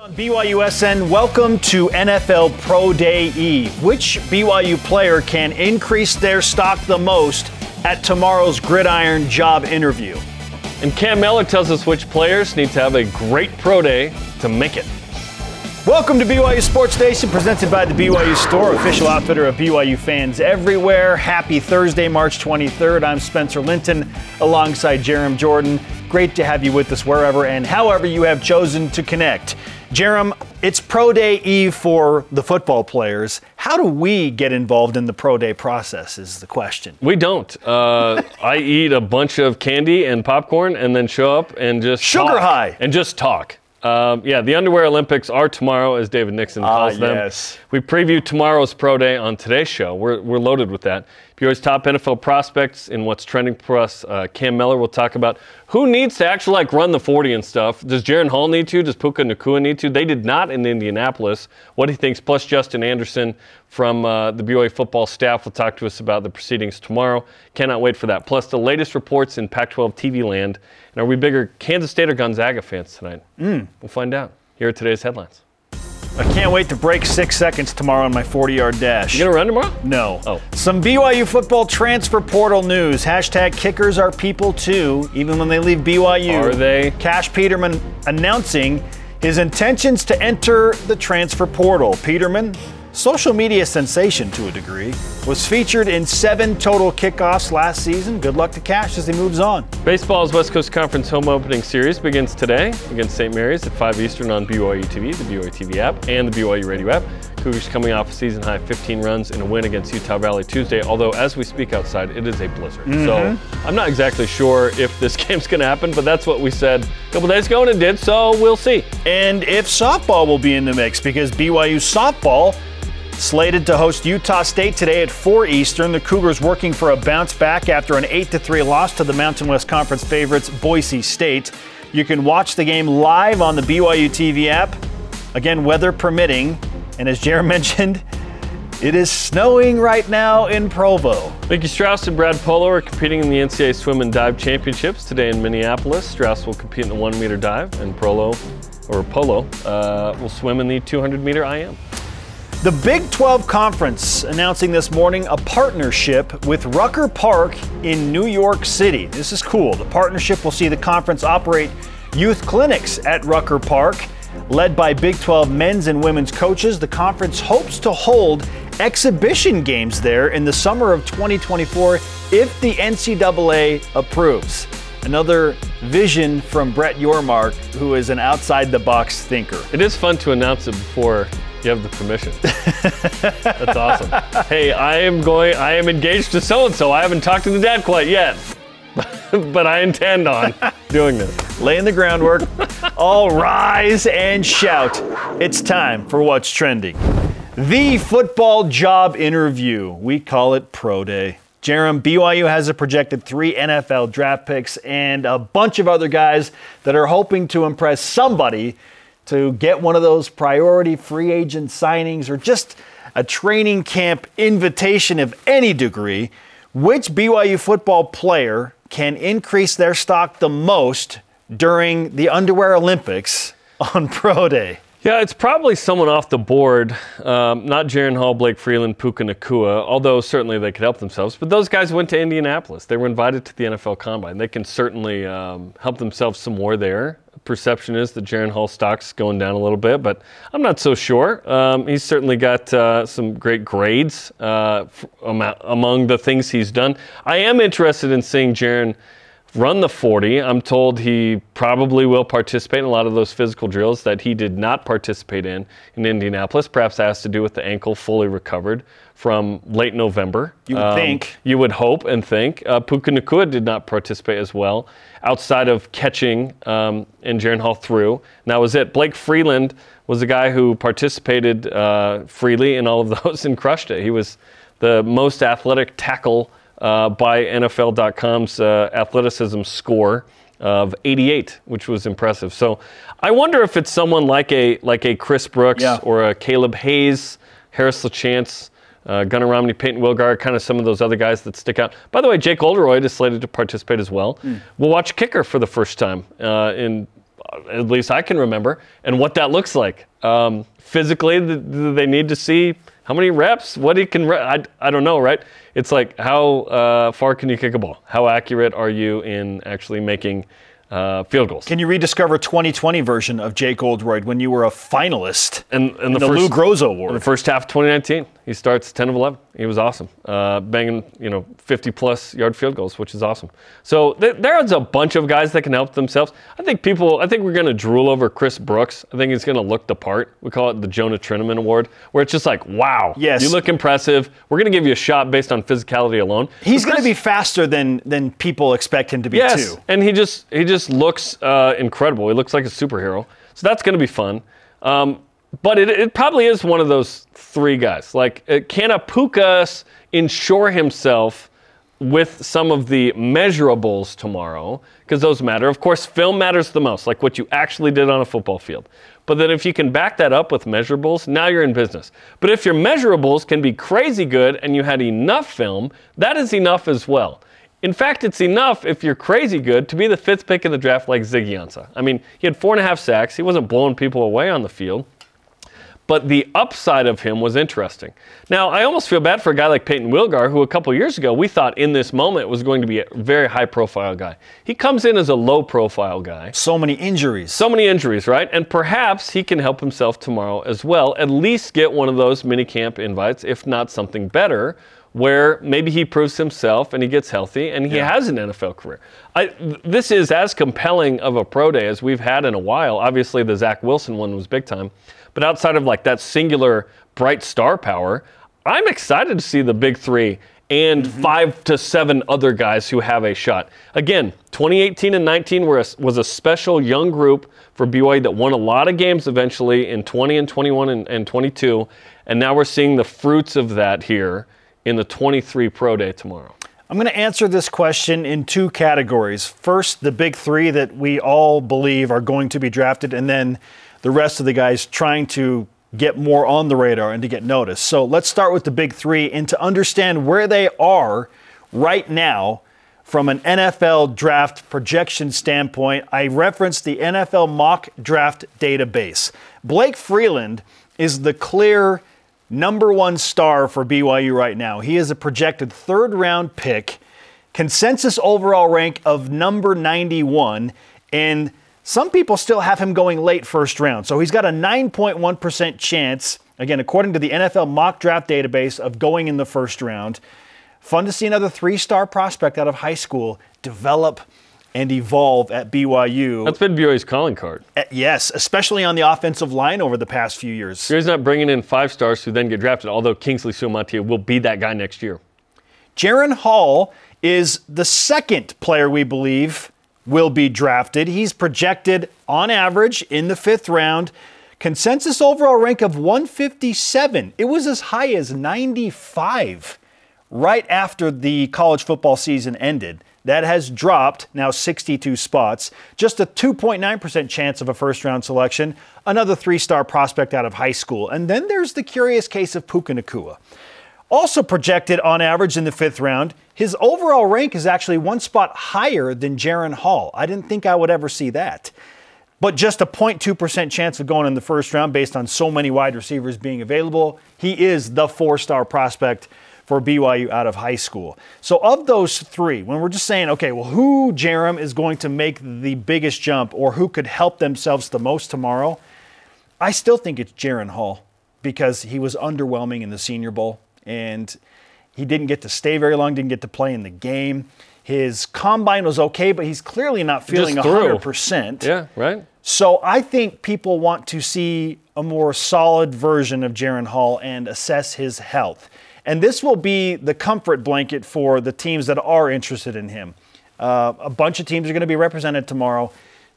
On BYUSN, welcome to NFL Pro Day Eve. Which BYU player can increase their stock the most at tomorrow's Gridiron job interview? And Cam Mellor tells us which players need to have a great pro day to make it. Welcome to BYU Sports Station, presented by the BYU Store, official outfitter of BYU fans everywhere. Happy Thursday, March 23rd. I'm Spencer Linton alongside Jerem Jordan. Great to have you with us wherever and however you have chosen to connect. Jerem, it's Pro Day Eve for the football players. How do we get involved in the Pro Day process is the question. We don't. I eat a bunch of candy and popcorn and then show up and just talk. Yeah, the Underwear Olympics are tomorrow, as David Nixon calls them. Yes. We preview tomorrow's Pro Day on today's show. We're loaded with that. BYU's top NFL prospects in what's trending for us. Cam Mellor will talk about who needs to actually run the 40 and stuff. Does Jaren Hall need to? Does Puka Nacua need to? They did not in Indianapolis. What he thinks, plus Justin Anderson from the BYU football staff will talk to us about the proceedings tomorrow. Cannot wait for that. Plus the latest reports in Pac-12 TV land. And are we bigger Kansas State or Gonzaga fans tonight? We'll find out. Here are today's headlines. I can't wait to break 6 seconds tomorrow on my 40-yard dash. You going to run tomorrow? No. Oh. Some BYU football transfer portal news. Hashtag kickers are people too, even when they leave BYU. Are they? Cash Peterman announcing his intentions to enter the transfer portal. Peterman, social media sensation to a degree, was featured in 7 total kickoffs last season. Good luck to Cash as he moves on. Baseball's West Coast Conference home opening series begins today against St. Mary's at 5 Eastern on BYU TV, the BYU TV app, and the BYU radio app. Cougars coming off a season-high 15 runs in a win against Utah Valley Tuesday, although as we speak outside, it is a blizzard. So I'm not exactly sure if this game's going to happen, but that's what we said a couple days ago, and it did, so we'll see. And if softball will be in the mix, because BYU softball slated to host Utah State today at 4 Eastern. The Cougars working for a bounce back after an 8-3 loss to the Mountain West Conference favorites, Boise State. You can watch the game live on the BYU TV app. Again, weather permitting. And as Jerem mentioned, it is snowing right now in Provo. Mickey Strauss and Brad Polo are competing in the NCAA Swim and Dive Championships today in Minneapolis. Strauss will compete in the 1-meter dive, and Polo will swim in the 200-meter IM. The Big 12 Conference announcing this morning a partnership with Rucker Park in New York City. This is cool. The partnership will see the conference operate youth clinics at Rucker Park. Led by Big 12 men's and women's coaches, the conference hopes to hold exhibition games there in the summer of 2024 if the NCAA approves. Another vision from Brett Yormark, who is an outside-the-box thinker. It is fun to announce it before you have the permission. That's awesome. Hey, I am engaged to so-and-so. I haven't talked to the dad quite yet, but I intend on doing this. Laying the groundwork. All rise and shout. It's time for What's Trending. The football job interview. We call it Pro Day. Jerem, BYU has a projected 3 NFL draft picks and a bunch of other guys that are hoping to impress somebody to get one of those priority free agent signings or just a training camp invitation of any degree. Which BYU football player can increase their stock the most during the Underwear Olympics on Pro Day? Yeah, it's probably someone off the board, not Jaren Hall, Blake Freeland, Puka Nacua, although certainly they could help themselves. But those guys went to Indianapolis. They were invited to the NFL Combine. They can certainly help themselves some more there. Perception is that Jaren Hall's stock's going down a little bit, but I'm not so sure. He's certainly got some great grades among the things he's done. I am interested in seeing Jaren run the 40. I'm told he probably will participate in a lot of those physical drills that he did not participate in Indianapolis. Perhaps that has to do with the ankle fully recovered from late November. You would think. You would hope and think. Puka Nacua did not participate as well, outside of catching and Jaren Hall threw. And that was it. Blake Freeland was a guy who participated freely in all of those and crushed it. He was the most athletic tackle by NFL.com's athleticism score of 88, which was impressive. So I wonder if it's someone like a Chris Brooks or a Caleb Hayes, Harris LaChance, Gunner Romney, Peyton Wilgar, kind of some of those other guys that stick out. By the way, Jake Oldroyd is slated to participate as well. We'll watch kicker for the first time in at least I can remember, and what that looks like. Physically, they need to see how many reps, what he can I don't know, right? It's like how far can you kick a ball? How accurate are you in actually making field goals? Can you rediscover 2020 version of Jake Oldroyd when you were a finalist in the Lou Groza Award? In the first half of 2019, he starts 10 of 11. He was awesome. Banging, 50-plus yard field goals, which is awesome. So there's a bunch of guys that can help themselves. I think we're going to drool over Chris Brooks. I think he's going to look the part. We call it the Jonah Trineman Award, where it's just like, wow, yes, you look impressive. We're going to give you a shot based on physicality alone. He's going to be faster than people expect him to be, yes, too. And he just looks incredible. He looks like a superhero. So that's going to be fun. But it probably is one of those three guys. Like, can Puka ensure himself with some of the measurables tomorrow? Because those matter. Of course, film matters the most, like what you actually did on a football field. But then if you can back that up with measurables, now you're in business. But if your measurables can be crazy good and you had enough film, that is enough as well. In fact, it's enough if you're crazy good to be the fifth pick in the draft like Ziggy Ansah. I mean, he had 4.5 sacks. He wasn't blowing people away on the field. But the upside of him was interesting. Now, I almost feel bad for a guy like Peyton Wilgar, who a couple years ago we thought in this moment was going to be a very high-profile guy. He comes in as a low-profile guy. So many injuries, right? And perhaps he can help himself tomorrow as well, at least get one of those minicamp invites, if not something better, where maybe he proves himself and he gets healthy and he has an NFL career. This is as compelling of a pro day as we've had in a while. Obviously, the Zach Wilson one was big time. But outside of like that singular bright star power, I'm excited to see the big three and 5 to 7 other guys who have a shot. Again, 2018 and 19 was a special young group for BYU that won a lot of games eventually in 20 and 21 and 22. And now we're seeing the fruits of that here in the 23 Pro Day tomorrow. I'm going to answer this question in two categories. First, the big three that we all believe are going to be drafted, and then the rest of the guys trying to get more on the radar and to get noticed. So let's start with the big three and to understand where they are right now from an NFL draft projection standpoint. I referenced the NFL mock draft database. Blake Freeland is the clear number one star for BYU right now. He is a projected third-round pick, consensus overall rank of number 91, and some people still have him going late first round. So he's got a 9.1% chance, again, according to the NFL mock draft database, of going in the first round. Fun to see another three-star prospect out of high school develop and evolve at BYU. That's been BYU's calling card. Yes, especially on the offensive line over the past few years. BYU's not bringing in five stars who then get drafted, although Kingsley Sumatia will be that guy next year. Jaren Hall is the second player we believe will be drafted. He's projected, on average, in the fifth round. Consensus overall rank of 157. It was as high as 95 right after the college football season ended. That has dropped, now 62 spots. Just a 2.9% chance of a first-round selection. Another three-star prospect out of high school. And then there's the curious case of Puka Nacua. Also projected on average in the fifth round. His overall rank is actually one spot higher than Jaren Hall. I didn't think I would ever see that. But just a 0.2% chance of going in the first round based on so many wide receivers being available. He is the four-star prospect for BYU out of high school. So of those three, when we're just saying, okay, well, who, Jerem, is going to make the biggest jump or who could help themselves the most tomorrow, I still think it's Jaren Hall because he was underwhelming in the Senior Bowl and he didn't get to stay very long, didn't get to play in the game. His combine was okay, but he's clearly not feeling 100%. Yeah, right. So I think people want to see a more solid version of Jaren Hall and assess his health. And this will be the comfort blanket for the teams that are interested in him. A bunch of teams are going to be represented tomorrow.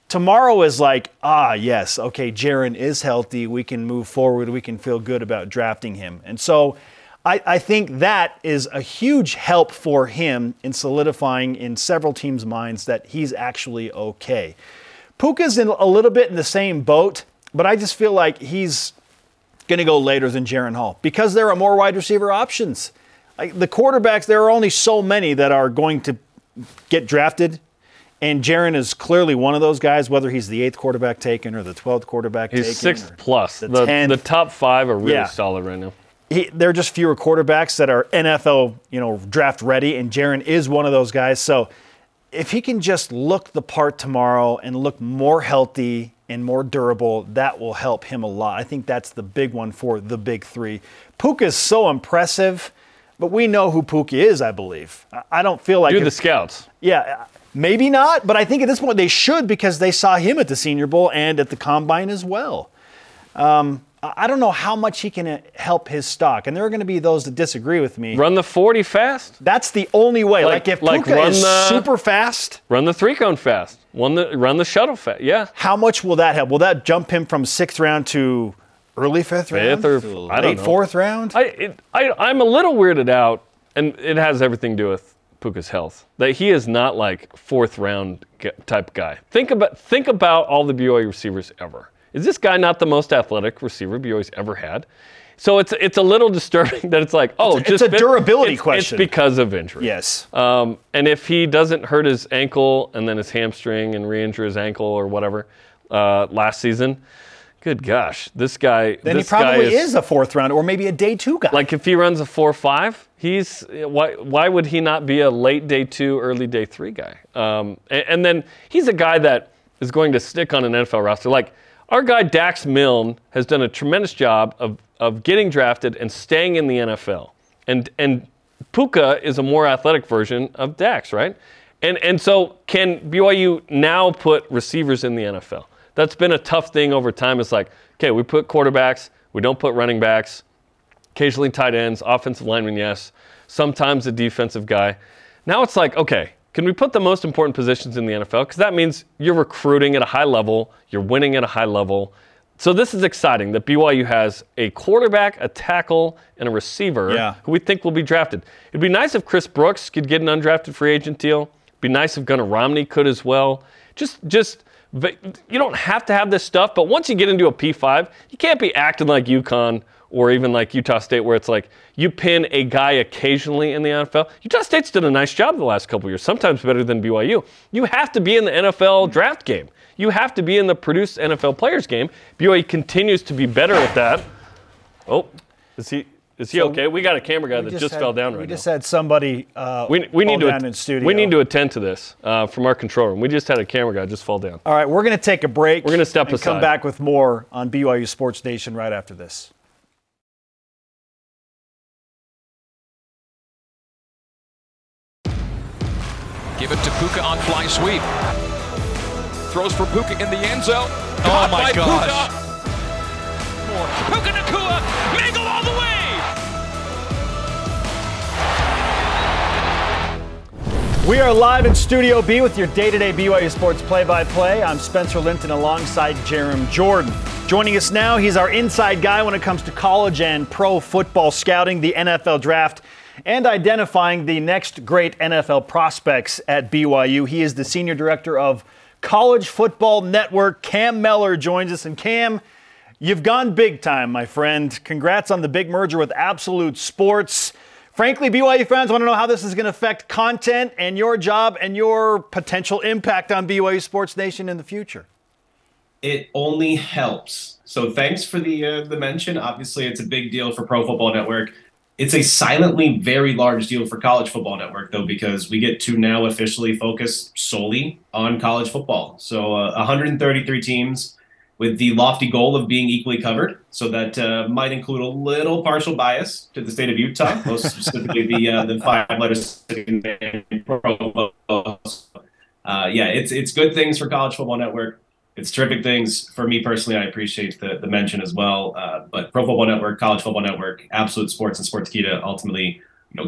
Tomorrow is like, yes, okay, Jaren is healthy. We can move forward. We can feel good about drafting him. And so I think that is a huge help for him in solidifying in several teams' minds that he's actually okay. Puka's in a little bit in the same boat, but I just feel like he's going to go later than Jaren Hall because there are more wide receiver options. Like the quarterbacks, there are only so many that are going to get drafted And Jaren is clearly one of those guys, whether he's the 8th quarterback taken or the 12th quarterback taken. He's 6th plus. The top 5 are really solid right now. There are just fewer quarterbacks that are NFL, draft ready, and Jaren is one of those guys. So if he can just look the part tomorrow and look more healthy and more durable, that will help him a lot. I think that's the big one for the big three. Puka is so impressive, but we know who Puka is, I believe. I don't feel like... the scouts. Yeah. Maybe not, but I think at this point they should, because they saw him at the Senior Bowl and at the Combine as well. I don't know how much he can help his stock, and there are going to be those that disagree with me. Run the 40 fast? That's the only way. Like if Puka is super fast. Run the three-cone fast. Run the shuttle fast, yeah. How much will that help? Will that jump him from 6th round to early 5th round? 5th or I don't know. 4th round? I'm a little weirded out, and it has everything to do with Puka's health, that he is not like 4th round type guy. Think about all the BYU receivers ever. Is this guy not the most athletic receiver BYU's ever had? So it's a little disturbing that it's like, it's a durability question. It's because of injury. Yes. And if he doesn't hurt his ankle and then his hamstring and re-injure his ankle or whatever last season, good gosh, this guy. Then this he probably guy is a 4th round or maybe a day 2 guy. Like if he runs a 4.5, why would he not be a late day 2, early day 3 guy? And then he's a guy that is going to stick on an NFL roster. Like our guy Dax Milne has done a tremendous job of getting drafted and staying in the NFL. And Puka is a more athletic version of Dax, right? And so can BYU now put receivers in the NFL? That's been a tough thing over time. It's like, okay, we put quarterbacks, we don't put running backs, occasionally tight ends, offensive linemen, yes, sometimes a defensive guy. Now it's like, okay, can we put the most important positions in the NFL? Because that means you're recruiting at a high level, you're winning at a high level. So this is exciting that BYU has a quarterback, a tackle, and a receiver who we think will be drafted. It'd be nice if Chris Brooks could get an undrafted free agent deal. It'd be nice if Gunner Romney could as well. But you don't have to have this stuff, but once you get into a P5, you can't be acting like UConn or even like Utah State, where it's like you pin a guy occasionally in the NFL. Utah State's done a nice job the last couple of years, sometimes better than BYU. You have to be in the NFL draft game. You have to be in the produced NFL players game. BYU continues to be better at that. Oh, is he okay? We got a camera guy that just fell down right now. We just had somebody fall down in studio. We need to attend to this from our control room. We just had a camera guy just fall down. All right, we're going to take a break. We're going to step aside. Come back with more on BYU Sports Nation right after this. Give it to Puka on fly sweep. Throws for Puka in the end zone. Caught by gosh. Puka Nacua. Mangle all the way. We are live in Studio B with your day-to-day BYU Sports play-by-play. I'm Spencer Linton alongside Jerem Jordan. Joining us now, he's our inside guy when it comes to college and pro football scouting, the NFL draft, and identifying the next great NFL prospects at BYU. He is the senior director of College Football Network. Cam Mellor joins us. And Cam, you've gone big time, my friend. Congrats on the big merger with Absolute Sports. Frankly, BYU fans want to know how this is going to affect content and your job and your potential impact on BYU Sports Nation in the future. It only helps. So thanks for the mention. Obviously, it's a big deal for Pro Football Network. It's a silently very large deal for College Football Network, though, because we get to now officially focus solely on college football. So 133 teams with the lofty goal of being equally covered. So that might include a little partial bias to the state of Utah, most specifically the 5-letter city name Provo. It's good things for College Football Network. It's terrific things for me personally. I appreciate the mention as well. But Pro Football Network, College Football Network, Absolute Sports, and Sportskeeda ultimately,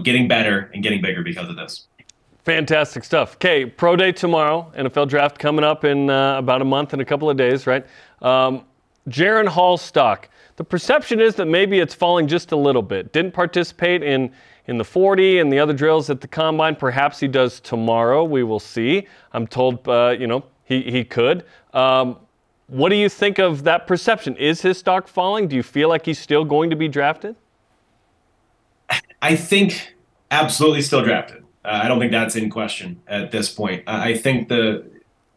getting better and getting bigger because of this. Fantastic stuff. Okay, Pro Day tomorrow, NFL Draft coming up in about a month and a couple of days, right? Jaren Hall stock. The perception is that maybe it's falling just a little bit. Didn't participate in the 40 and the other drills at the Combine. Perhaps he does tomorrow. We will see. I'm told, he could. What do you think of that perception? Is his stock falling? Do you feel like he's still going to be drafted? I think absolutely still drafted. I don't think that's in question at this point. I think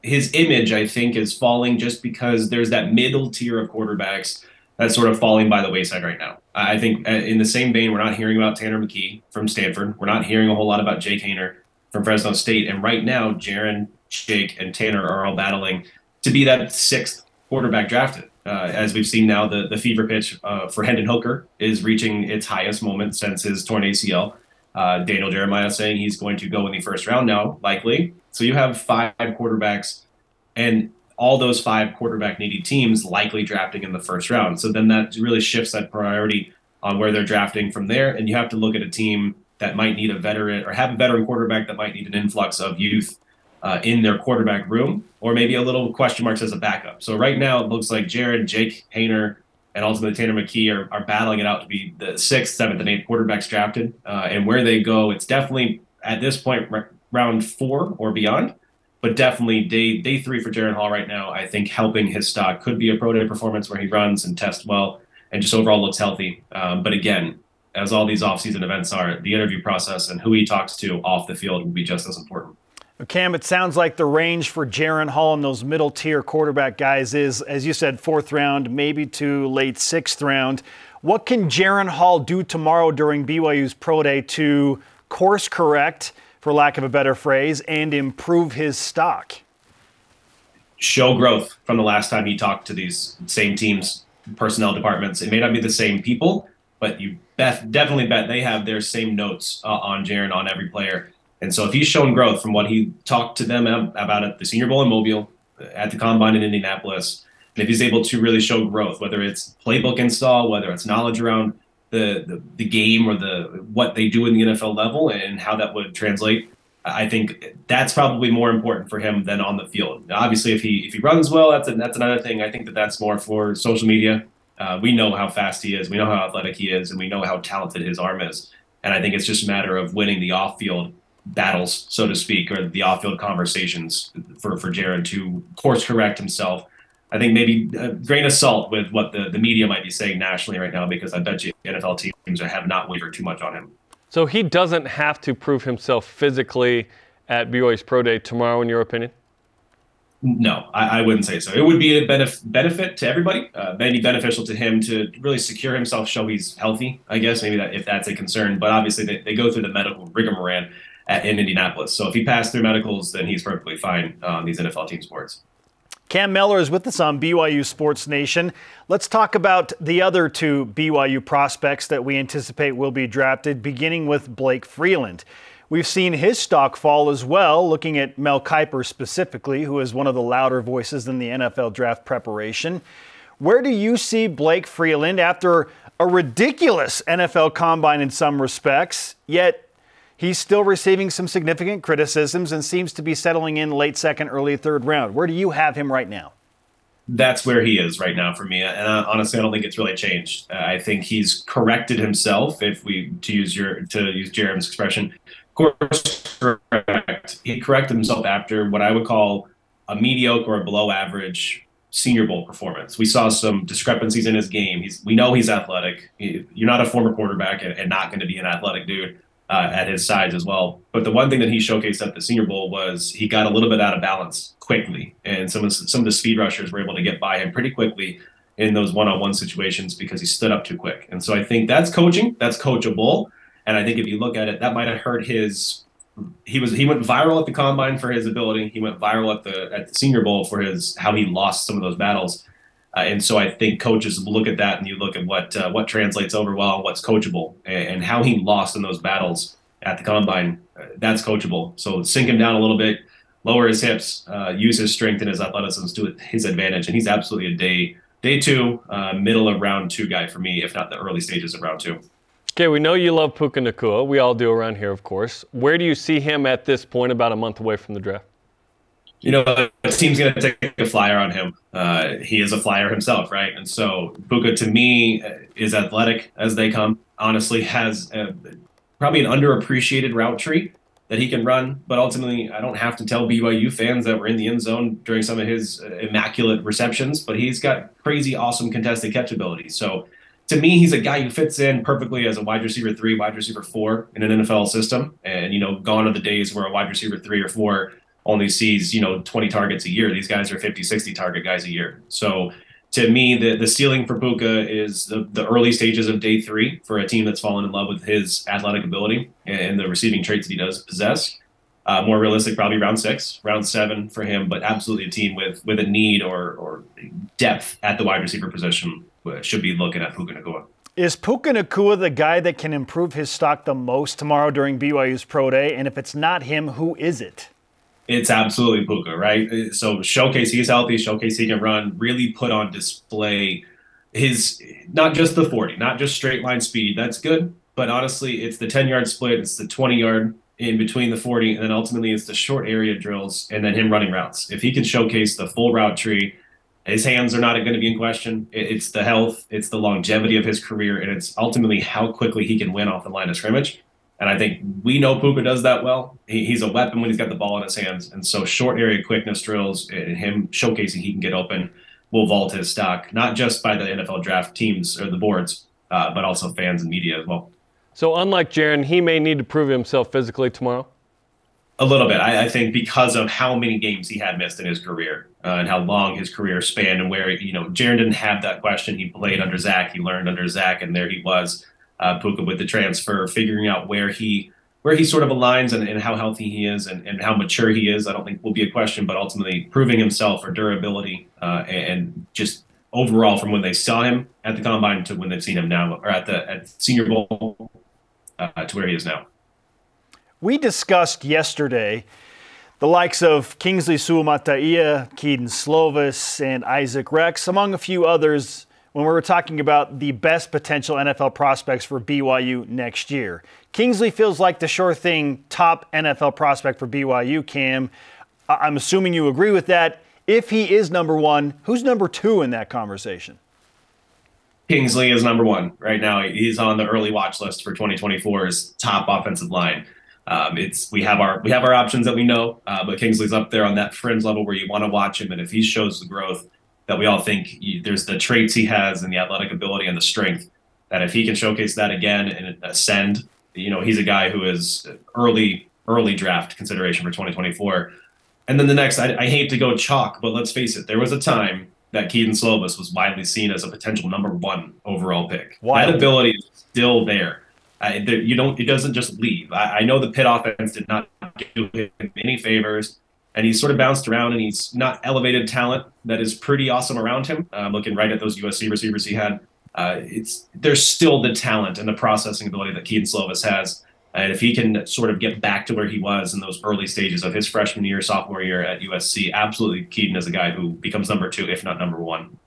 his image, I think, is falling just because there's that middle tier of quarterbacks that's sort of falling by the wayside right now. I think in the same vein, we're not hearing about Tanner McKee from Stanford. We're not hearing a whole lot about Jake Haener from Fresno State. And right now, Jaren, Jake, and Tanner are all battling to be that sixth quarterback drafted. As we've seen now, the fever pitch for Hendon Hooker is reaching its highest moment since his torn ACL. Daniel Jeremiah saying he's going to go in the first round now, likely. So you have five quarterbacks, and all those five quarterback-needy teams likely drafting in the first round. So then that really shifts that priority on where they're drafting from there, and you have to look at a team that might need a veteran or have a veteran quarterback that might need an influx of youth in their quarterback room, or maybe a little question marks as a backup. So right now it looks like Jared, Jake Haener, and ultimately Tanner McKee are battling it out to be the 6th, 7th, and 8th quarterbacks drafted. And where they go, it's definitely, at this point, round 4 or beyond. But definitely day 3 for Jaren Hall right now, I think helping his stock. Could be a pro day performance where he runs and tests well and just overall looks healthy. But again, as all these offseason events are, the interview process and who he talks to off the field will be just as important. Cam, it sounds like the range for Jaren Hall and those middle-tier quarterback guys is, as you said, 4th round, maybe to late 6th round. What can Jaren Hall do tomorrow during BYU's Pro Day to course correct, for lack of a better phrase, and improve his stock? Show growth from the last time he talked to these same teams, personnel departments. It may not be the same people, but you definitely bet they have their same notes on Jaren, on every player. And so if he's shown growth from what he talked to them about at the Senior Bowl in Mobile, at the Combine in Indianapolis, and if he's able to really show growth, whether it's playbook install, whether it's knowledge around the game or what they do in the NFL level and how that would translate, I think that's probably more important for him than on the field. Now, obviously, if he runs well, that's another thing. I think that's more for social media. We know how fast he is. We know how athletic he is, and we know how talented his arm is. And I think it's just a matter of winning the off-field battles, so to speak, or the off-field conversations for Jaren to course correct himself. I think maybe a grain of salt with what the media might be saying nationally right now, because I bet you NFL teams have not wavered too much on him. So he doesn't have to prove himself physically at BYU's Pro Day tomorrow, in your opinion? No, I wouldn't say so. It would be a benefit to everybody, maybe beneficial to him to really secure himself, show he's healthy, I guess, maybe that if that's a concern. But obviously they go through the medical rigmarole in Indianapolis. So if he passed through medicals, then he's perfectly fine on these NFL team sports. Cam Mellor is with us on BYU Sports Nation. Let's talk about the other two BYU prospects that we anticipate will be drafted, beginning with Blake Freeland. We've seen his stock fall as well, looking at Mel Kiper specifically, who is one of the louder voices in the NFL draft preparation. Where do you see Blake Freeland after a ridiculous NFL combine in some respects, yet he's still receiving some significant criticisms and seems to be settling in late second, early third round? Where do you have him right now? That's where he is right now for me. And honestly, I don't think it's really changed. I think he's corrected himself, to use Jerem's expression, course correct. He corrected himself after what I would call a mediocre or below average Senior Bowl performance. We saw some discrepancies in his game. We know he's athletic. You're not a former quarterback and not going to be an athletic dude at his size as well. But the one thing that he showcased at the Senior Bowl was he got a little bit out of balance quickly. And some of the speed rushers were able to get by him pretty quickly in those one-on-one situations because he stood up too quick. And so I think that's coaching. That's coachable. And I think if you look at it, that might have hurt his – he went viral at the Combine for his ability. He went viral at the Senior Bowl for how he lost some of those battles. And so I think coaches look at that, and you look at what translates over well and what's coachable, and how he lost in those battles at the Combine. That's coachable. So sink him down a little bit, lower his hips, use his strength and his athleticism to his advantage. And he's absolutely a day two, middle of round 2 guy for me, if not the early stages of round 2. Okay, we know you love Puka Nacua. We all do around here, of course. Where do you see him at this point, about a month away from the draft? You know, the team's going to take a flyer on him. He is a flyer himself, right? And so Puka, to me, is athletic as they come. Honestly, has probably an underappreciated route tree that he can run. But ultimately, I don't have to tell BYU fans that we're in the end zone during some of his immaculate receptions. But he's got crazy, awesome contested catch ability. So to me, he's a guy who fits in perfectly as a wide receiver 3, wide receiver 4 in an NFL system. And, you know, gone are the days where a wide receiver 3 or 4 only sees, you know, 20 targets a year. These guys are 50, 60 target guys a year. So to me, the ceiling for Puka is the early stages of day 3 for a team that's fallen in love with his athletic ability and the receiving traits that he does possess. More realistic, probably round 6, round 7 for him, but absolutely a team with a need or depth at the wide receiver position should be looking at Puka Nacua. Is Puka Nacua the guy that can improve his stock the most tomorrow during BYU's Pro Day? And if it's not him, who is it? It's absolutely Puka, right? So showcase he's healthy, showcase he can run, really put on display his, not just the 40, not just straight line speed. That's good. But honestly, it's the 10-yard split. It's the 20-yard in between the 40. And then ultimately it's the short area drills and then him running routes. If he can showcase the full route tree, his hands are not going to be in question. It's the health, it's the longevity of his career, and it's ultimately how quickly he can win off the line of scrimmage. And I think we know Puka does that well. He's a weapon when he's got the ball in his hands. And so short area quickness drills and him showcasing he can get open will vault his stock, not just by the NFL draft teams or the boards, but also fans and media as well. So unlike Jaren, he may need to prove himself physically tomorrow? A little bit. I think because of how many games he had missed in his career and how long his career spanned and where, you know, Jaren didn't have that question. He played under Zach. He learned under Zach, and there he was. Puka with the transfer, figuring out where he sort of aligns and how healthy he is and how mature he is, I don't think will be a question, but ultimately proving himself for durability and just overall from when they saw him at the combine to when they've seen him now, or at Senior Bowl to where he is now. We discussed yesterday the likes of Kingsley Sumatia, Keaton Slovis, and Isaac Rex, among a few others, when we were talking about the best potential NFL prospects for BYU next year. Kingsley feels like the sure thing top NFL prospect for BYU, Cam. I'm assuming you agree with that. If he is number one, who's number two in that conversation? Kingsley is number one right now. He's on the early watch list for 2024's top offensive line. We have our options that we know, but Kingsley's up there on that fringe level where you want to watch him, and if he shows the growth that we all think there's the traits he has and the athletic ability and the strength that if he can showcase that again and ascend, you know, he's a guy who is early draft consideration for 2024. And then the next, I hate to go chalk, but let's face it, there was a time that Keaton Slovis was widely seen as a potential number one overall pick. Wild. That ability is still there. It doesn't just leave. I know the Pitt offense did not do him any favors, and he's sort of bounced around, and he's not elevated talent that is pretty awesome around him. Looking right at those USC receivers he had, there's still the talent and the processing ability that Keaton Slovis has. And if he can sort of get back to where he was in those early stages of his freshman year, sophomore year at USC, absolutely Keaton is a guy who becomes number two, if not number one.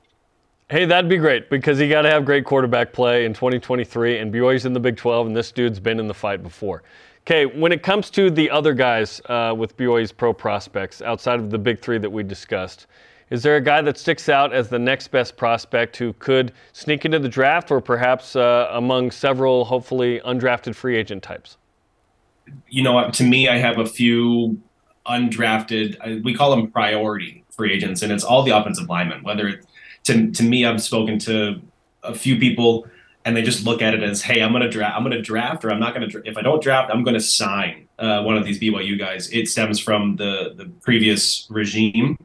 Hey, that'd be great because you got to have great quarterback play in 2023, and BYU's in the Big 12, and this dude's been in the fight before. Okay, when it comes to the other guys with BYU's pro prospects, outside of the big three that we discussed, is there a guy that sticks out as the next best prospect who could sneak into the draft or perhaps among several hopefully undrafted free agent types? You know, to me, I have a few undrafted, we call them priority free agents, and it's all the offensive linemen. To me, I've spoken to a few people, and they just look at it as, hey, I'm going to draft or I'm not going to. If I don't draft, I'm going to sign one of these BYU guys. It stems from the previous regime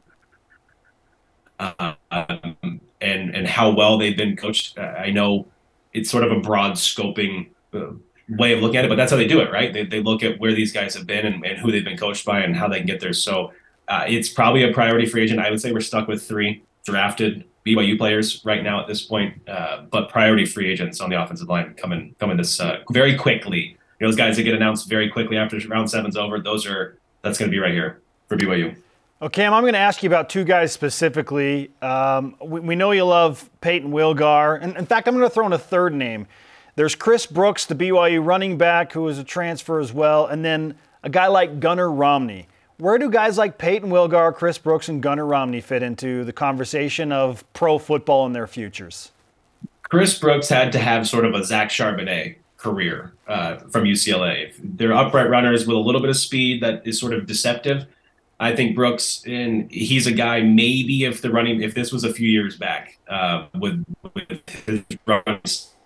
and how well they've been coached. I know it's sort of a broad scoping way of looking at it, but that's how they do it, right? They look at where these guys have been and who they've been coached by and how they can get there. So it's probably a priority free agent. I would say we're stuck with 3 drafted BYU players right now at this point, but priority free agents on the offensive line come in this very quickly. You know, those guys that get announced very quickly after round 7's over, that's going to be right here for BYU. Okay, I'm going to ask you about 2 guys specifically. We know you love Peyton Wilgar, and in fact, I'm going to throw in a 3rd name. There's Chris Brooks, the BYU running back, who is a transfer as well, and then a guy like Gunner Romney. Where do guys like Peyton Wilgar, Chris Brooks, and Gunner Romney fit into the conversation of pro football and their futures? Chris Brooks had to have sort of a Zach Charbonnet career from UCLA. They're upright runners with a little bit of speed that is sort of deceptive. I think Brooks, and he's a guy, maybe if this was a few years back, with his run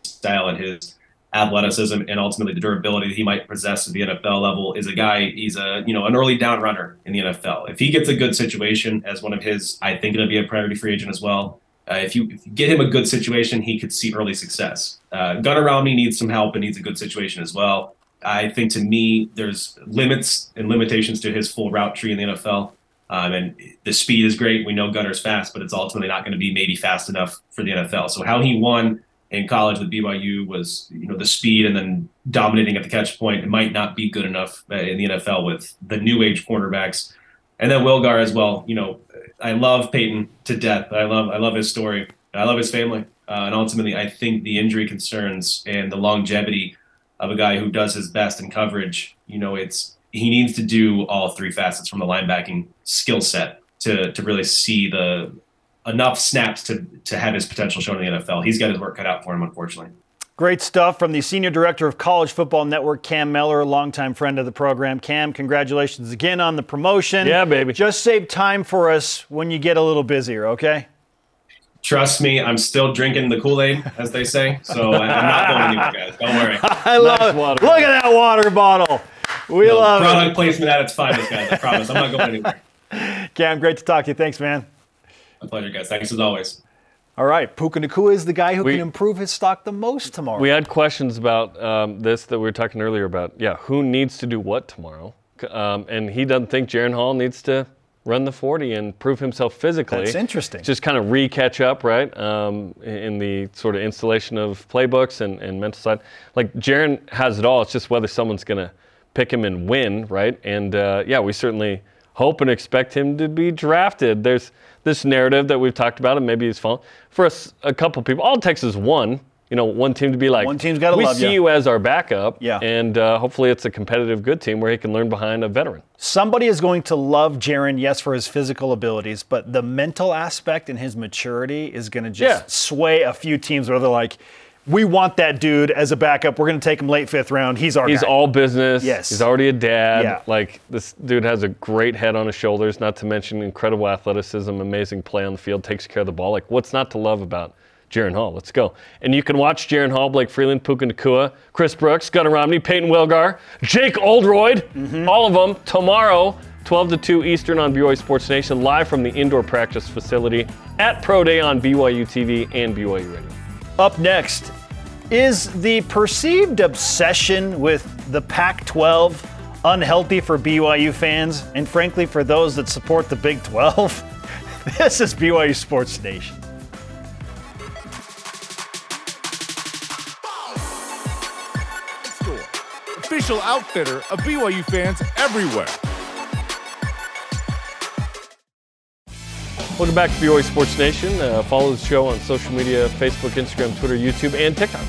style and his athleticism and ultimately the durability that he might possess at the NFL level, is a guy, he's an early down runner in the NFL. If he gets a good situation as one of his, I think it'll be a priority free agent as well. If you get him a good situation, he could see early success. Gunner Romney needs some help and needs a good situation as well. I think, to me, there's limits and limitations to his full route tree in the NFL. And the speed is great. We know Gunner's fast, but it's ultimately not going to be maybe fast enough for the NFL. So how he won in college with BYU was, the speed and then dominating at the catch point. It might not be good enough in the NFL with the new age cornerbacks. And then Wilgar as well. I love Peyton to death. I love his story. I love his family. And ultimately, I think the injury concerns and the longevity of a guy who does his best in coverage, he needs to do all three facets from the linebacking skill set to really see the enough snaps to have his potential shown in the NFL. He's got his work cut out for him, unfortunately. Great stuff from the Senior Director of College Football Network, Cam Mellor, longtime friend of the program. Cam, congratulations again on the promotion. Yeah, baby. Just save time for us when you get a little busier, okay? Trust me, I'm still drinking the Kool-Aid, as they say, so I'm not going anywhere, guys. Don't worry. I love it. Look at that water bottle. We love it. Product placement at its finest, guys. I promise. I'm not going anywhere. Cam, great to talk to you. Thanks, man. My pleasure, guys. Thanks as always. All right. Puka Nacua is the guy who can improve his stock the most tomorrow. We had questions about this that we were talking earlier about. Yeah, who needs to do what tomorrow? And he doesn't think Jaren Hall needs to run the 40 and prove himself physically. That's interesting. Just kind of re-catch up, right, in the sort of installation of playbooks and mental side. Like, Jaren has it all. It's just whether someone's going to pick him and win, right? And, we certainly hope and expect him to be drafted. There's this narrative that we've talked about, and maybe he's fallen. For a couple people, all it takes is one team to be like, one team's gotta love you. We see you as our backup, yeah. And hopefully it's a competitive, good team where he can learn behind a veteran. Somebody is going to love Jaren, yes, for his physical abilities, but the mental aspect and his maturity is going to just sway a few teams where they're like, we want that dude as a backup. We're going to take him late fifth round. He's our guy. He's all business. Yes. He's already a dad. Yeah. Like, this dude has a great head on his shoulders, not to mention incredible athleticism, amazing play on the field, takes care of the ball. Like, what's not to love about Jaren Hall? Let's go. And you can watch Jaren Hall, Blake Freeland, Puka Nacua, Chris Brooks, Gunner Romney, Peyton Wilgar, Jake Oldroyd, all of them tomorrow, 12 to 2 Eastern on BYU Sports Nation, live from the indoor practice facility at Pro Day on BYU TV and BYU Radio. Up next, is the perceived obsession with the Pac-12 unhealthy for BYU fans and, frankly, for those that support the Big 12? This is BYU Sports Nation. Official outfitter of BYU fans everywhere. Welcome back to BYU Sports Nation. Follow the show on social media, Facebook, Instagram, Twitter, YouTube, and TikTok.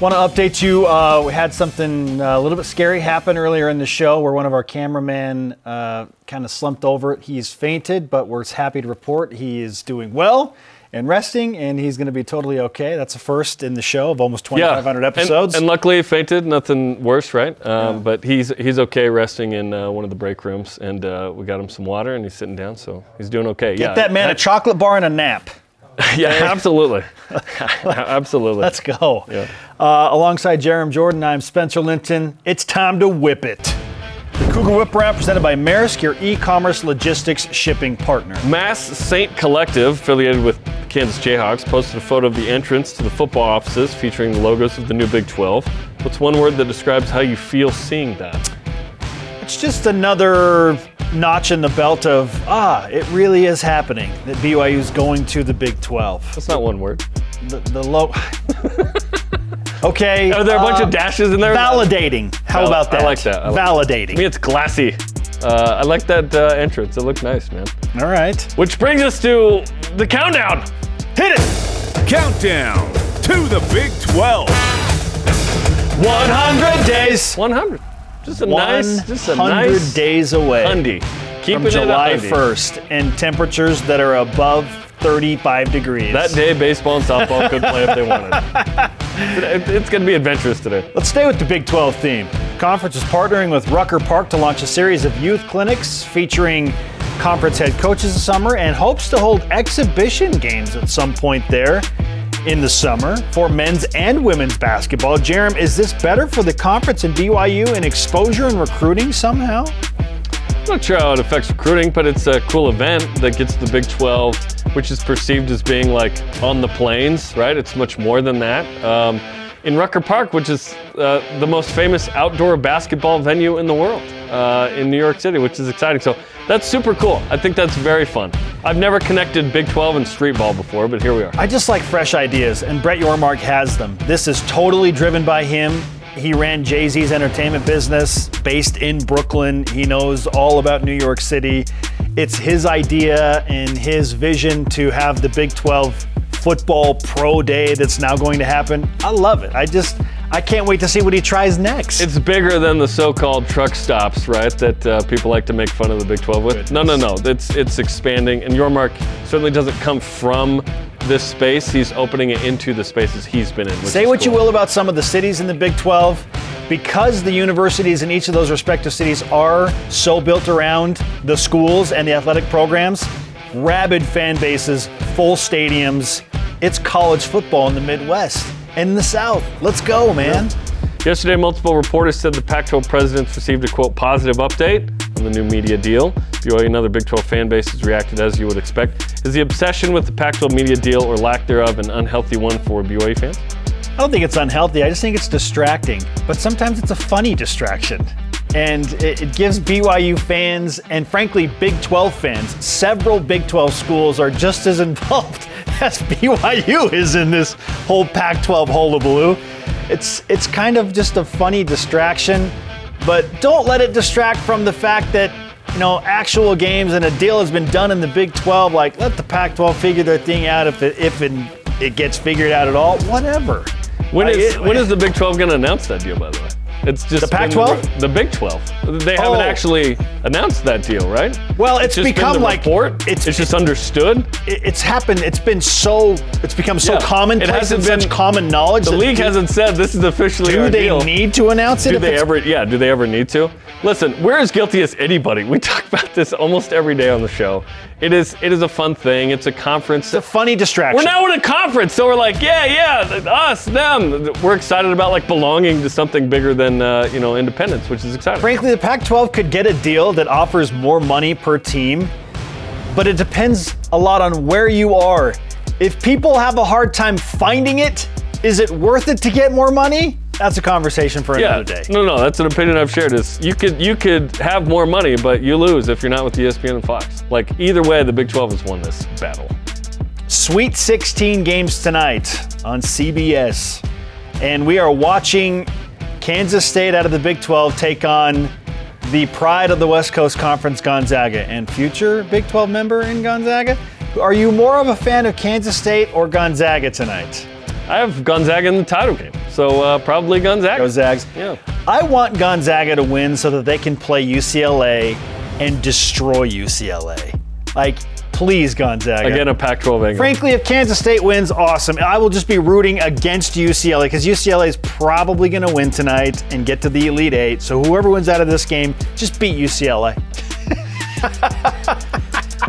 Want to update you. We had something a little bit scary happen earlier in the show where one of our cameramen kind of slumped over. He's fainted, but we're happy to report he is doing well and resting, and he's going to be totally okay. That's a first in the show of almost 2,500 episodes. And luckily he fainted, nothing worse, right? But he's okay resting in one of the break rooms, and we got him some water, and he's sitting down, so he's doing okay. Get that man a chocolate bar and a nap. Yeah, absolutely. Absolutely. Let's go. Yeah. Alongside Jerem Jordan, I'm Spencer Linton. It's time to whip it. The Cougar Whip Round presented by Maersk, your e-commerce logistics shipping partner. Mass Saint Collective, affiliated with Kansas Jayhawks, posted a photo of the entrance to the football offices featuring the logos of the new Big 12. What's one word that describes how you feel seeing that? It's just another notch in the belt of, it really is happening that BYU's going to the Big 12. That's not one word. The low... Okay. Are there a bunch of dashes in there? Validating. How about that? I like that. Validating. I mean, it's classy. I like that entrance. It looked nice, man. All right. Which brings us to the countdown. Hit it. Countdown to the Big 12. 100 days. 100. Just a nice 100 days away. Undy. Keeping it July 1st and temperatures that are above 35 degrees. That day, baseball and softball could play if they wanted. It's going to be adventurous today. Let's stay with the Big 12 theme. Conference is partnering with Rucker Park to launch a series of youth clinics featuring conference head coaches this summer and hopes to hold exhibition games at some point there in the summer for men's and women's basketball. Jerem, is this better for the conference and BYU in exposure and recruiting somehow? I'm not sure how it affects recruiting, but it's a cool event that gets the Big 12, which is perceived as being like on the plains, right? It's much more than that. In Rucker Park, which is the most famous outdoor basketball venue in the world in New York City, which is exciting. So that's super cool. I think that's very fun. I've never connected Big 12 and street ball before, but here we are. I just like fresh ideas, and Brett Yormark has them. This is totally driven by him. He ran Jay-Z's entertainment business based in Brooklyn. He knows all about New York City. It's his idea and his vision to have the Big 12 football pro day that's now going to happen. I love it. I can't wait to see what he tries next. It's bigger than the so-called truck stops, right, that people like to make fun of the Big 12 with. Goodness. No. It's expanding, and Yormark certainly doesn't come from this space. He's opening it into the spaces he's been in. Say what you will about some of the cities in the Big 12. Because the universities in each of those respective cities are so built around the schools and the athletic programs, rabid fan bases, full stadiums. It's college football in the Midwest and in the South. Let's go, man. Yeah. Yesterday, multiple reporters said the Pac-12 presidents received a, quote, positive update on the new media deal. BYU and other Big 12 fan bases reacted as you would expect. Is the obsession with the Pac-12 media deal or lack thereof an unhealthy one for BYU fans? I don't think it's unhealthy. I just think it's distracting. But sometimes it's a funny distraction. And it gives BYU fans, and frankly, Big 12 fans, several Big 12 schools are just as involved as BYU is in this whole Pac-12 hullabaloo. It's kind of just a funny distraction, but don't let it distract from the fact that, you know, actual games and a deal has been done in the Big 12. Like, let the Pac-12 figure their thing out if it gets figured out at all, whatever. When is the Big 12 going to announce that deal, by the way? It's just the Pac-12? The Big 12. They haven't actually announced that deal, right? Well, it's just become like report. It's just understood. It's happened. It's become so commonplace. It hasn't been such common knowledge. The league hasn't said this is officially our deal. Do they need to announce it? Do they ever need to? Listen, we're as guilty as anybody. We talk about this almost every day on the show. It is a fun thing. It's a conference. It's a funny distraction. We're now in a conference, so we're like, yeah, us, them. We're excited about like belonging to something bigger than independence, which is exciting. Frankly, the Pac-12 could get a deal that offers more money per team, but it depends a lot on where you are. If people have a hard time finding it, is it worth it to get more money? That's a conversation for another day. No, that's an opinion I've shared. Is you could have more money, but you lose if you're not with ESPN and Fox. Like, either way, the Big 12 has won this battle. Sweet 16 games tonight on CBS. And we are watching Kansas State out of the Big 12 take on the pride of the West Coast Conference, Gonzaga, and future Big 12 member in Gonzaga. Are you more of a fan of Kansas State or Gonzaga tonight? I have Gonzaga in the title game, so probably Gonzaga. Go Zags. Yeah. I want Gonzaga to win so that they can play UCLA and destroy UCLA. Like, please, Gonzaga. Again, a Pac-12 angle. Frankly, if Kansas State wins, awesome. I will just be rooting against UCLA because UCLA is probably going to win tonight and get to the Elite Eight. So whoever wins out of this game, just beat UCLA.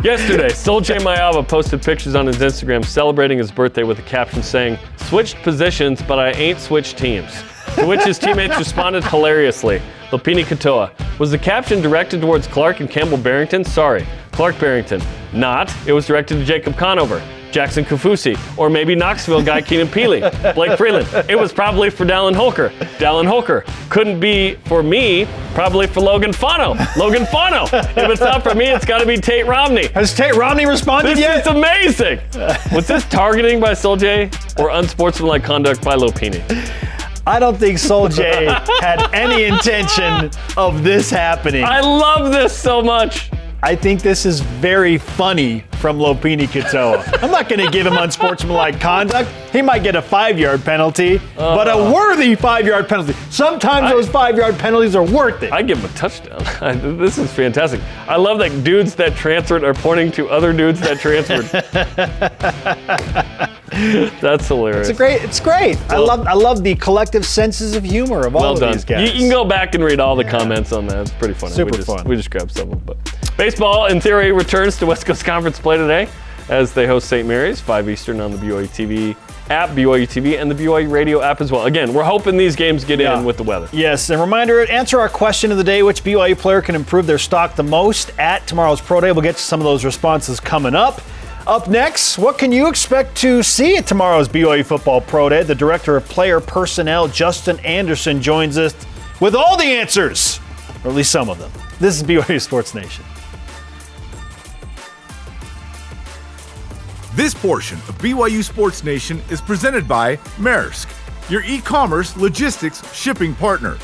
Yesterday, Soldier Mayava posted pictures on his Instagram celebrating his birthday with a caption saying, "Switched positions, but I ain't switched teams." To which his teammates responded hilariously. Lupini Katoa, was the caption directed towards Clark and Campbell Barrington? Sorry, Clark Barrington. Not. It was directed to Jacob Conover, Jackson Kufusi, or maybe Knoxville guy Keenan Peely, Blake Freeland. It was probably for Dallin Holker. Dallin Holker. Couldn't be for me, probably for Logan Fano. Logan Fano. If it's not for me, it's got to be Tate Romney. Has Tate Romney responded yet? This is amazing. Was this targeting by Soljay or unsportsmanlike conduct by Lopini? I don't think Soljay had any intention of this happening. I love this so much. I think this is very funny from Lopini Katoa. I'm not going to give him unsportsmanlike conduct. He might get a 5-yard penalty, but a worthy 5-yard penalty. Sometimes those 5-yard penalties are worth it. I give him a touchdown. This is fantastic. I love that dudes that transferred are pointing to other dudes that transferred. That's hilarious. It's great. Well, I love the collective senses of humor of all of these guys. You can go back and read all the comments on that. It's pretty funny. Super fun. We just grabbed some of them. Baseball, in theory, returns to West Coast Conference play today as they host St. Mary's, 5 Eastern on the BYU TV app, BYU TV, and the BYU radio app as well. Again, we're hoping these games get in with the weather. Yes, and reminder, answer our question of the day, which BYU player can improve their stock the most at tomorrow's Pro Day. We'll get to some of those responses coming up. Up next, what can you expect to see at tomorrow's BYU Football Pro Day? The Director of Player Personnel, Justin Anderson, joins us with all the answers, or at least some of them. This is BYU Sports Nation. This portion of BYU Sports Nation is presented by Maersk, your e-commerce logistics shipping partner.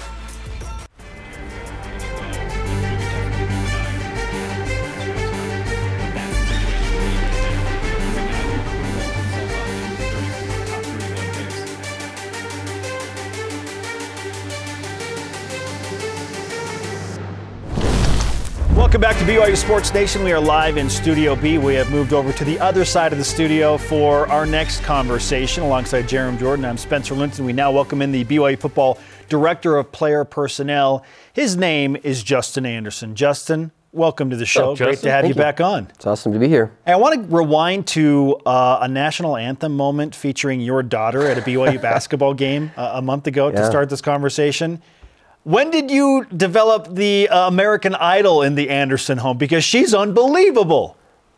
Welcome back to BYU Sports Nation. We are live in Studio B. We have moved over to the other side of the studio for our next conversation. Alongside Jerem Jordan, I'm Spencer Linton. We now welcome in the BYU Football Director of Player Personnel. His name is Justin Anderson. Justin, welcome to the show. Great Justin, to have you back on. It's awesome to be here. And I want to rewind to a national anthem moment featuring your daughter at a BYU basketball game a month ago to start this conversation. When did you develop the American Idol in the Anderson home? Because she's unbelievable.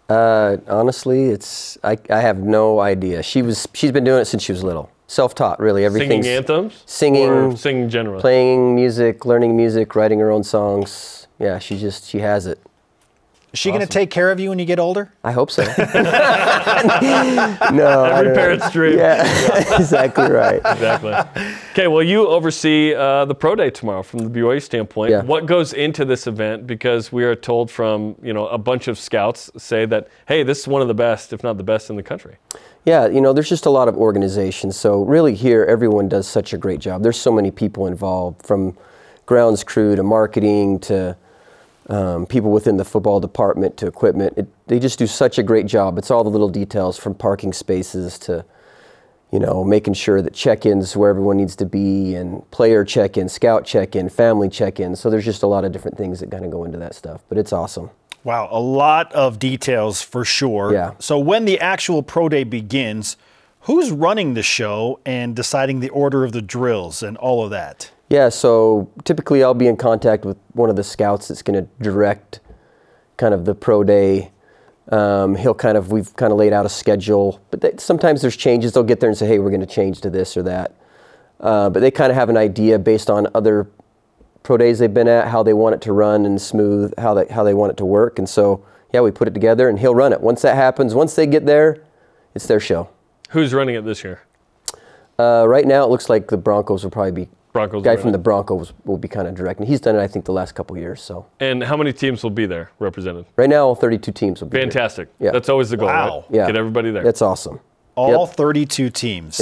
Honestly, I have no idea. She's been doing it since she was little. Self-taught, really. Everything. Singing anthems? Singing generally. Playing music, learning music, writing her own songs. Yeah, she has it. Is she going to take care of you when you get older? I hope so. No, every parent's dream. Yeah, exactly right. Exactly. Okay, well, you oversee the Pro Day tomorrow from the BYU standpoint. Yeah. What goes into this event? Because we are told from a bunch of scouts say that, hey, this is one of the best, if not the best in the country. Yeah, there's just a lot of organization. So really here, everyone does such a great job. There's so many people involved, from grounds crew to marketing to people within the football department to equipment. They just do such a great job. It's all the little details, from parking spaces to, making sure that check-ins where everyone needs to be, and player check-in, scout check-in, family check-in. So there's just a lot of different things that kind of go into that stuff, but it's awesome. Wow, a lot of details for sure. Yeah. So when the actual Pro Day begins, who's running the show and deciding the order of the drills and all of that? Yeah, so typically I'll be in contact with one of the scouts that's going to direct kind of the Pro Day. We've kind of laid out a schedule, but sometimes there's changes. They'll get there and say, hey, we're going to change to this or that. But they kind of have an idea based on other Pro Days they've been at, how they want it to run and smooth, how they want it to work. And so, we put it together and he'll run it. Once that happens, once they get there, it's their show. Who's running it this year? Right now it looks like the Broncos will probably be. The Broncos will be kind of directing. He's done it, I think, the last couple of years. So. And how many teams will be there represented? Right now, all 32 teams will be Fantastic. There. Yeah. That's always the goal, right? Yeah. Get everybody there. That's awesome. All 32 teams.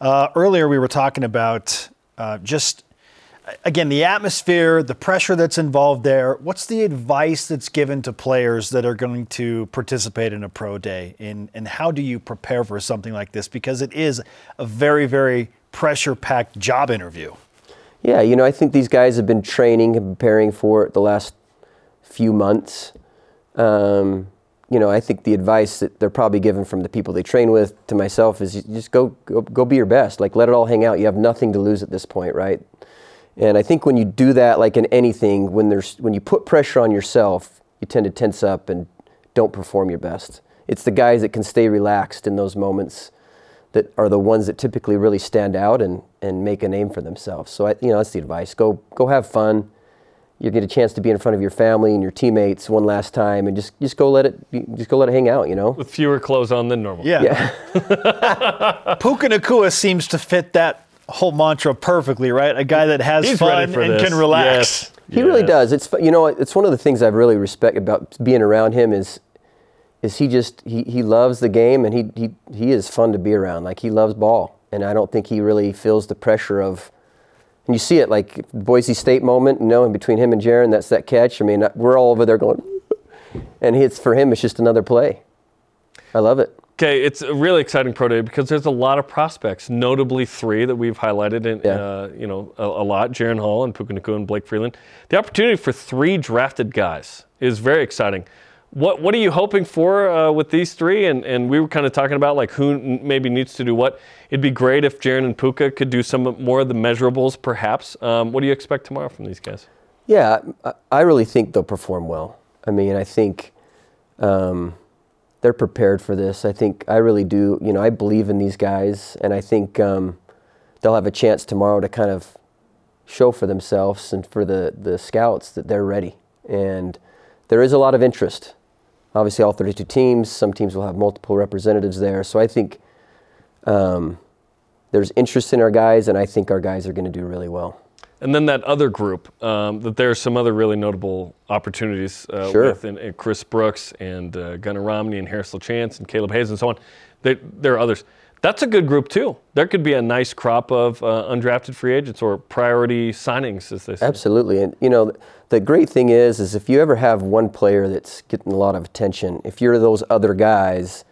Yep. Earlier, we were talking about the atmosphere, the pressure that's involved there. What's the advice that's given to players that are going to participate in a Pro Day? And how do you prepare for something like this? Because it is a very, very pressure-packed job interview. Yeah, I think these guys have been training and preparing for it the last few months. I think the advice that they're probably given from the people they train with to myself is just go be your best. Like, let it all hang out. You have nothing to lose at this point, right? And I think when you do that, like in anything, when you put pressure on yourself, you tend to tense up and don't perform your best. It's the guys that can stay relaxed in those moments that are the ones that typically really stand out and make a name for themselves. So, that's the advice. Go have fun. You get a chance to be in front of your family and your teammates one last time, and just go let it hang out, With fewer clothes on than normal. Yeah. Puka Nacua seems to fit that whole mantra perfectly, right? A guy that has fun and can relax. Yes. He really does. It's it's one of the things I really respect about being around him is he loves the game, and he is fun to be around. Like, he loves ball, and I don't think he really feels the pressure of, and you see it, like Boise State moment, and between him and Jaren, that's that catch. I mean, we're all over there going, and for him, it's just another play. I love it. Okay, it's a really exciting pro day because there's a lot of prospects, notably three that we've highlighted in, a lot, Jaren Hall and Puka Nacua and Blake Freeland. The opportunity for three drafted guys is very exciting. What are you hoping for with these three? And we were kind of talking about like who maybe needs to do what. It'd be great if Jaren and Puka could do some more of the measurables, perhaps. What do you expect tomorrow from these guys? Yeah, I really think they'll perform well. I mean, I think... they're prepared for this. I think I really do. You know, I believe in these guys, and I think they'll have a chance tomorrow to kind of show for themselves and for the scouts that they're ready. And there is a lot of interest. Obviously, all 32 teams. Some teams will have multiple representatives there. So I think there's interest in our guys, and I think our guys are going to do really well. And then that other group, that there are some other really notable opportunities with, and Chris Brooks and Gunner Romney and Harris LaChance and Caleb Hayes and so on. There are others. That's a good group too. There could be a nice crop of undrafted free agents or priority signings, as they say. Absolutely. And, you know, the great thing is if you ever have one player that's getting a lot of attention, if you're those other guys,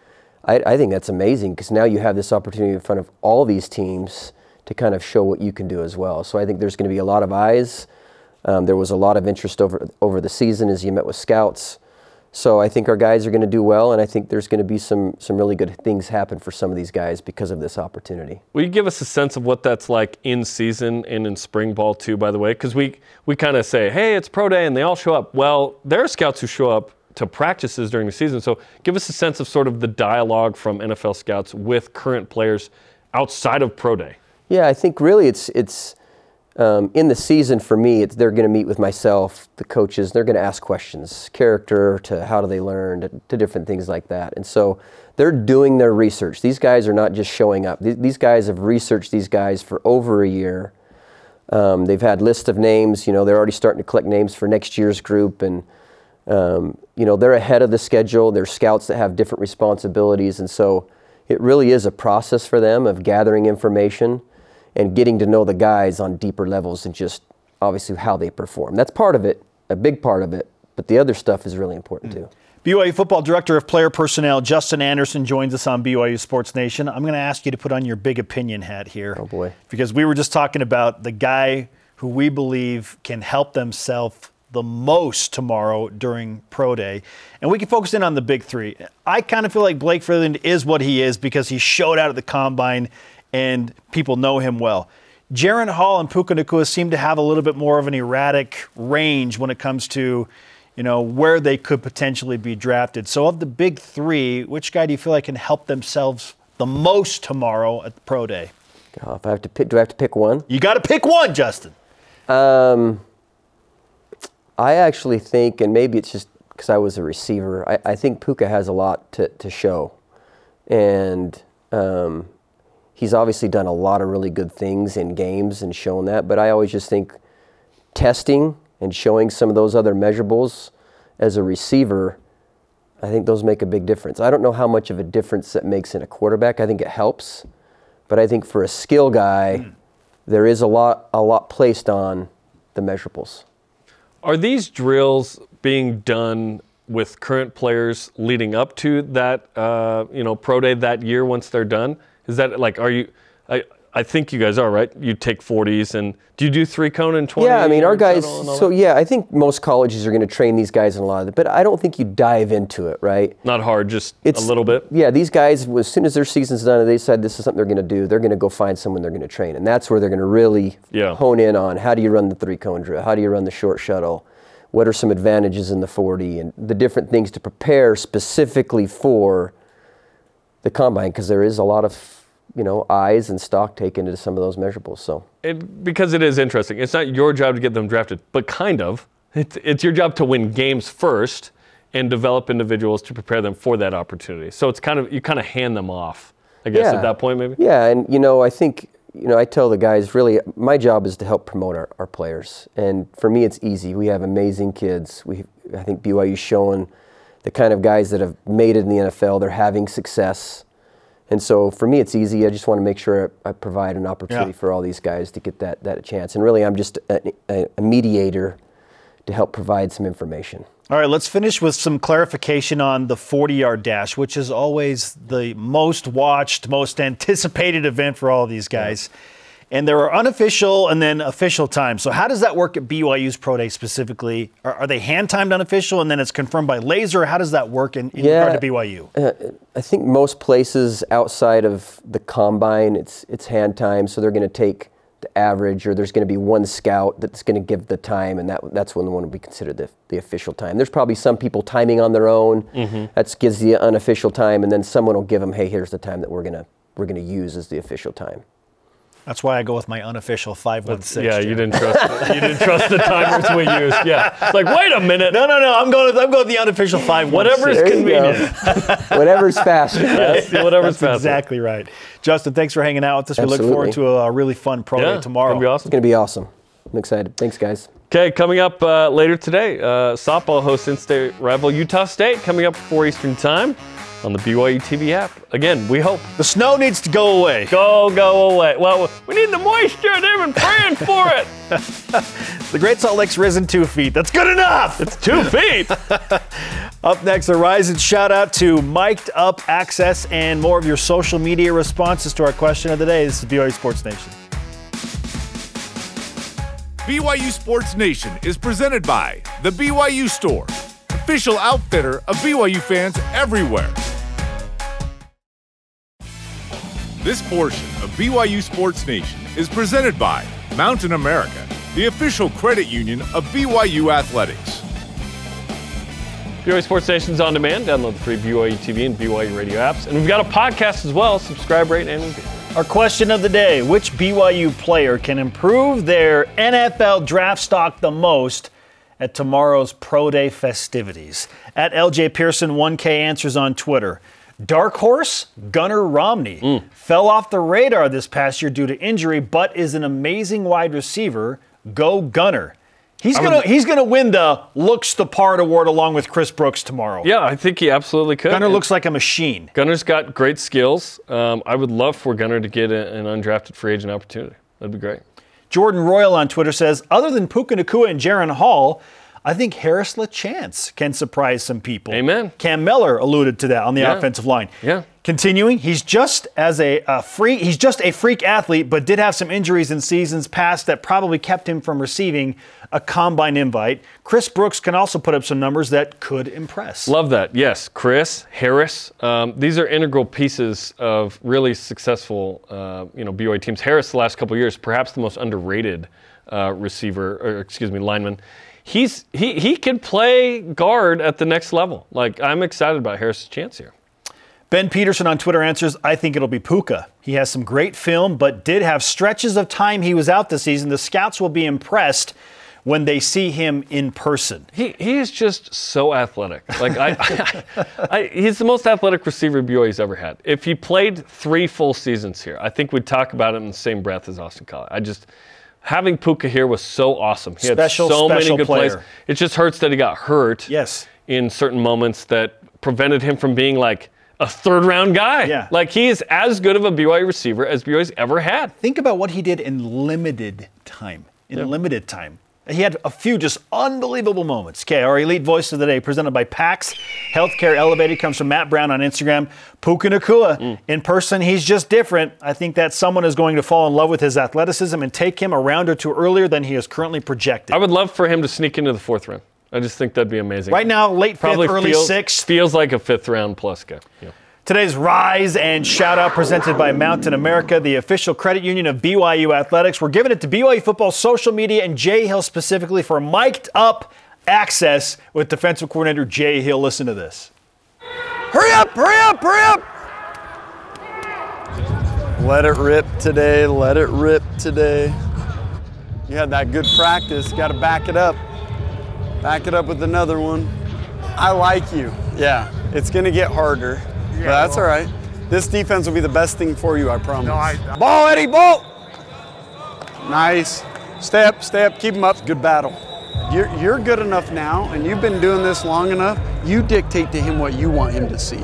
I think that's amazing because now you have this opportunity in front of all these teams to kind of show what you can do as well. So I think there's going to be a lot of eyes. There was a lot of interest over the season as you met with scouts. So I think our guys are going to do well, and I think there's going to be some really good things happen for some of these guys because of this opportunity. Will you give us a sense of what that's like in season and in spring ball too, by the way? Because we kind of say, hey, it's pro day, and they all show up. Well, there are scouts who show up to practices during the season. So give us a sense of sort of the dialogue from NFL scouts with current players outside of pro day. Yeah, I think really it's in the season for me, they're going to meet with myself, the coaches, they're going to ask questions, character to how do they learn, to different things like that. And so they're doing their research. These guys are not just showing up. These guys have researched these guys for over a year. They've had lists of names. You know, they're already starting to collect names for next year's group. And, you know, they're ahead of the schedule. They're scouts that have different responsibilities. And so it really is a process for them of gathering information and getting to know the guys on deeper levels and just obviously how they perform. That's part of it, a big part of it, but the other stuff is really important too. BYU Football Director of Player Personnel, Justin Anderson, joins us on BYU Sports Nation. I'm going to ask you to put on your big opinion hat here. Oh, boy. Because we were just talking about the guy who we believe can help themselves the most tomorrow during pro day. And we can focus in on the big three. I kind of feel like Blake Freeland is what he is because he showed out at the Combine and people know him well. Jaren Hall and Puka Nacua seem to have a little bit more of an erratic range when it comes to, you know, where they could potentially be drafted. So of the big three, which guy do you feel like can help themselves the most tomorrow at the pro day? Oh, if I have to pick, do I have to pick one? You got to pick one, Justin. I actually think, and maybe it's just because I was a receiver, I think Puka has a lot to show. And he's obviously done a lot of really good things in games and shown that, but I always just think testing and showing some of those other measurables as a receiver, I think those make a big difference. I don't know how much of a difference that makes in a quarterback. I think it helps, but I think for a skill guy, there is a lot placed on the measurables. Are these drills being done with current players leading up to that, pro day that year once they're done? Is that like, are you, I think you guys are, right? You take 40s and do you do 3-cone and 20? Yeah, I mean, our guys, I think most colleges are going to train these guys in a lot of it, but I don't think you dive into it, right? Not hard, just a little bit. Yeah, these guys, as soon as their season's done and they decide this is something they're going to do, they're going to go find someone they're going to train. And that's where they're going to really hone in on how do you run the 3-cone drill? How do you run the short shuttle? What are some advantages in the 40 and the different things to prepare specifically for the Combine? Because there is a lot of eyes and stock taken into some of those measurables. So because it is interesting. It's not your job to get them drafted, but kind of. It's your job to win games first and develop individuals to prepare them for that opportunity. So it's kind of, you kind of hand them off, I guess, at that point maybe. Yeah, and I think, I tell the guys really my job is to help promote our players. And for me it's easy. We have amazing kids. I think BYU's showing the kind of guys that have made it in the NFL, they're having success. And so for me, it's easy. I just want to make sure I provide an opportunity for all these guys to get that chance. And really, I'm just a mediator to help provide some information. All right, let's finish with some clarification on the 40-yard dash, which is always the most watched, most anticipated event for all of these guys. And there are unofficial and then official times. So how does that work at BYU's Pro Day specifically? Are they hand-timed unofficial and then it's confirmed by laser? How does that work in regard to BYU? I think most places outside of the combine, it's hand-timed, so they're going to take the average, or there's going to be one scout that's going to give the time, and that's when the one will be considered the official time. There's probably some people timing on their own. Mm-hmm. That gives the unofficial time, and then someone will give them, hey, here's the time that we're going to use as the official time. That's why I go with my unofficial 516. Yeah, Jim. You didn't trust the timers we used. Yeah, it's like, wait a minute. No. I'm going with the unofficial 516. Whatever's convenient. Whatever's faster. That's faster. Exactly right. Justin, thanks for hanging out with us. Absolutely. We look forward to a really fun pro day tomorrow. It's going to be awesome. I'm excited. Thanks, guys. Okay, coming up later today, softball hosts in-state rival Utah State coming up 4 Eastern time on the BYU TV app. Again, we hope. The snow needs to go away. Go away. Well, we need the moisture. They've been praying for it. The Great Salt Lake's risen 2 feet. That's good enough. It's 2 feet. Up next, a Rise and shout out to Mic'd Up Access and more of your social media responses to our question of the day. This is BYU Sports Nation. BYU Sports Nation is presented by The BYU Store, official outfitter of BYU fans everywhere. This portion of BYU Sports Nation is presented by Mountain America, the official credit union of BYU Athletics. BYU Sports Nation's on demand. Download the free BYU TV and BYU radio apps. And we've got a podcast as well. Subscribe, rate, and review. Our question of the day, which BYU player can improve their NFL draft stock the most at tomorrow's Pro Day festivities? At LJ Pearson 1K Answers on Twitter. Dark horse, Gunner Romney. Fell off the radar this past year due to injury, but is an amazing wide receiver. Go Gunner. He's gonna win the Looks the Part award along with Chris Brooks tomorrow. Yeah, I think he absolutely could. Gunner looks like a machine. Gunner's got great skills. I would love for Gunner to get an undrafted free agent opportunity. That'd be great. Jordan Royal on Twitter says, other than Puka Nacua and Jaren Hall, I think Harris LaChance can surprise some people. Amen. Cam Mellor alluded to that on the offensive line. Yeah. Continuing, he's just a freak athlete, but did have some injuries in seasons past that probably kept him from receiving a combine invite. Chris Brooks can also put up some numbers that could impress. Love that. Yes, Chris, Harris. These are integral pieces of really successful, BYU teams. Harris, the last couple of years, perhaps the most underrated lineman. He can play guard at the next level. Like, I'm excited about Harris' chance here. Ben Peterson on Twitter answers, I think it'll be Puka. He has some great film, but did have stretches of time he was out this season. The scouts will be impressed when they see him in person. He is just so athletic. Like, he's the most athletic receiver BYU's ever had. If he played 3 full seasons here, I think we'd talk about him in the same breath as Austin Collie. Having Puka here was so awesome. He had so many good plays. It just hurts that he got hurt in certain moments that prevented him from being like a third-round guy. Yeah. Like, he is as good of a BYU receiver as BYU's ever had. Think about what he did in limited time. He had a few just unbelievable moments. Okay, our Elite Voice of the Day, presented by PAX Healthcare Elevated, comes from Matt Brown on Instagram. Puka Nacua, in person, he's just different. I think that someone is going to fall in love with his athleticism and take him a round or two earlier than he is currently projected. I would love for him to sneak into the 4th round. I just think that'd be amazing. Right now, late 5th, early 6th. Feels like a 5th round plus guy. Yeah. Today's Rise and Shout Out presented by Mountain America, the official credit union of BYU Athletics. We're giving it to BYU football, social media, and Jay Hill specifically for Mic'd Up Access with defensive coordinator Jay Hill. Listen to this. Hurry up! Let it rip today. You had that good practice. Got to back it up. Back it up with another one. I like you. Yeah, it's going to get harder. Yeah, but that's all right. This defense will be the best thing for you, I promise. Ball, Eddie, ball! Nice. Step, keep him up. Good battle. You're good enough now, and you've been doing this long enough. You dictate to him what you want him to see.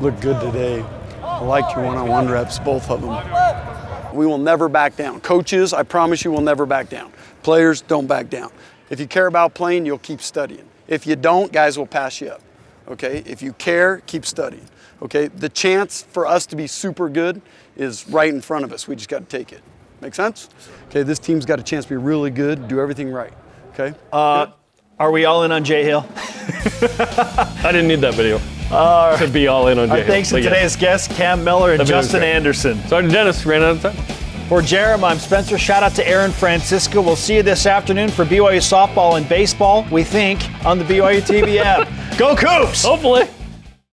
Look good today. I liked your one-on-one reps, both of them. We will never back down. Coaches, I promise you, will never back down. Players, don't back down. If you care about playing, you'll keep studying. If you don't, guys will pass you up. Okay, if you care, keep studying. Okay, the chance for us to be super good is right in front of us. We just got to take it. Make sense? Okay, this team's got a chance to be really good, do everything right. Okay? Are we all in on Jay Hill? I didn't need that video. To be all in on Jay Hill. Thanks to today's guests, Cam Mellor and Justin Anderson. Sorry, Dennis, ran out of time. For Jerem, I'm Spencer. Shout out to Aaron Francisco. We'll see you this afternoon for BYU softball and baseball, we think, on the BYU TV app. Go Cougs! Hopefully.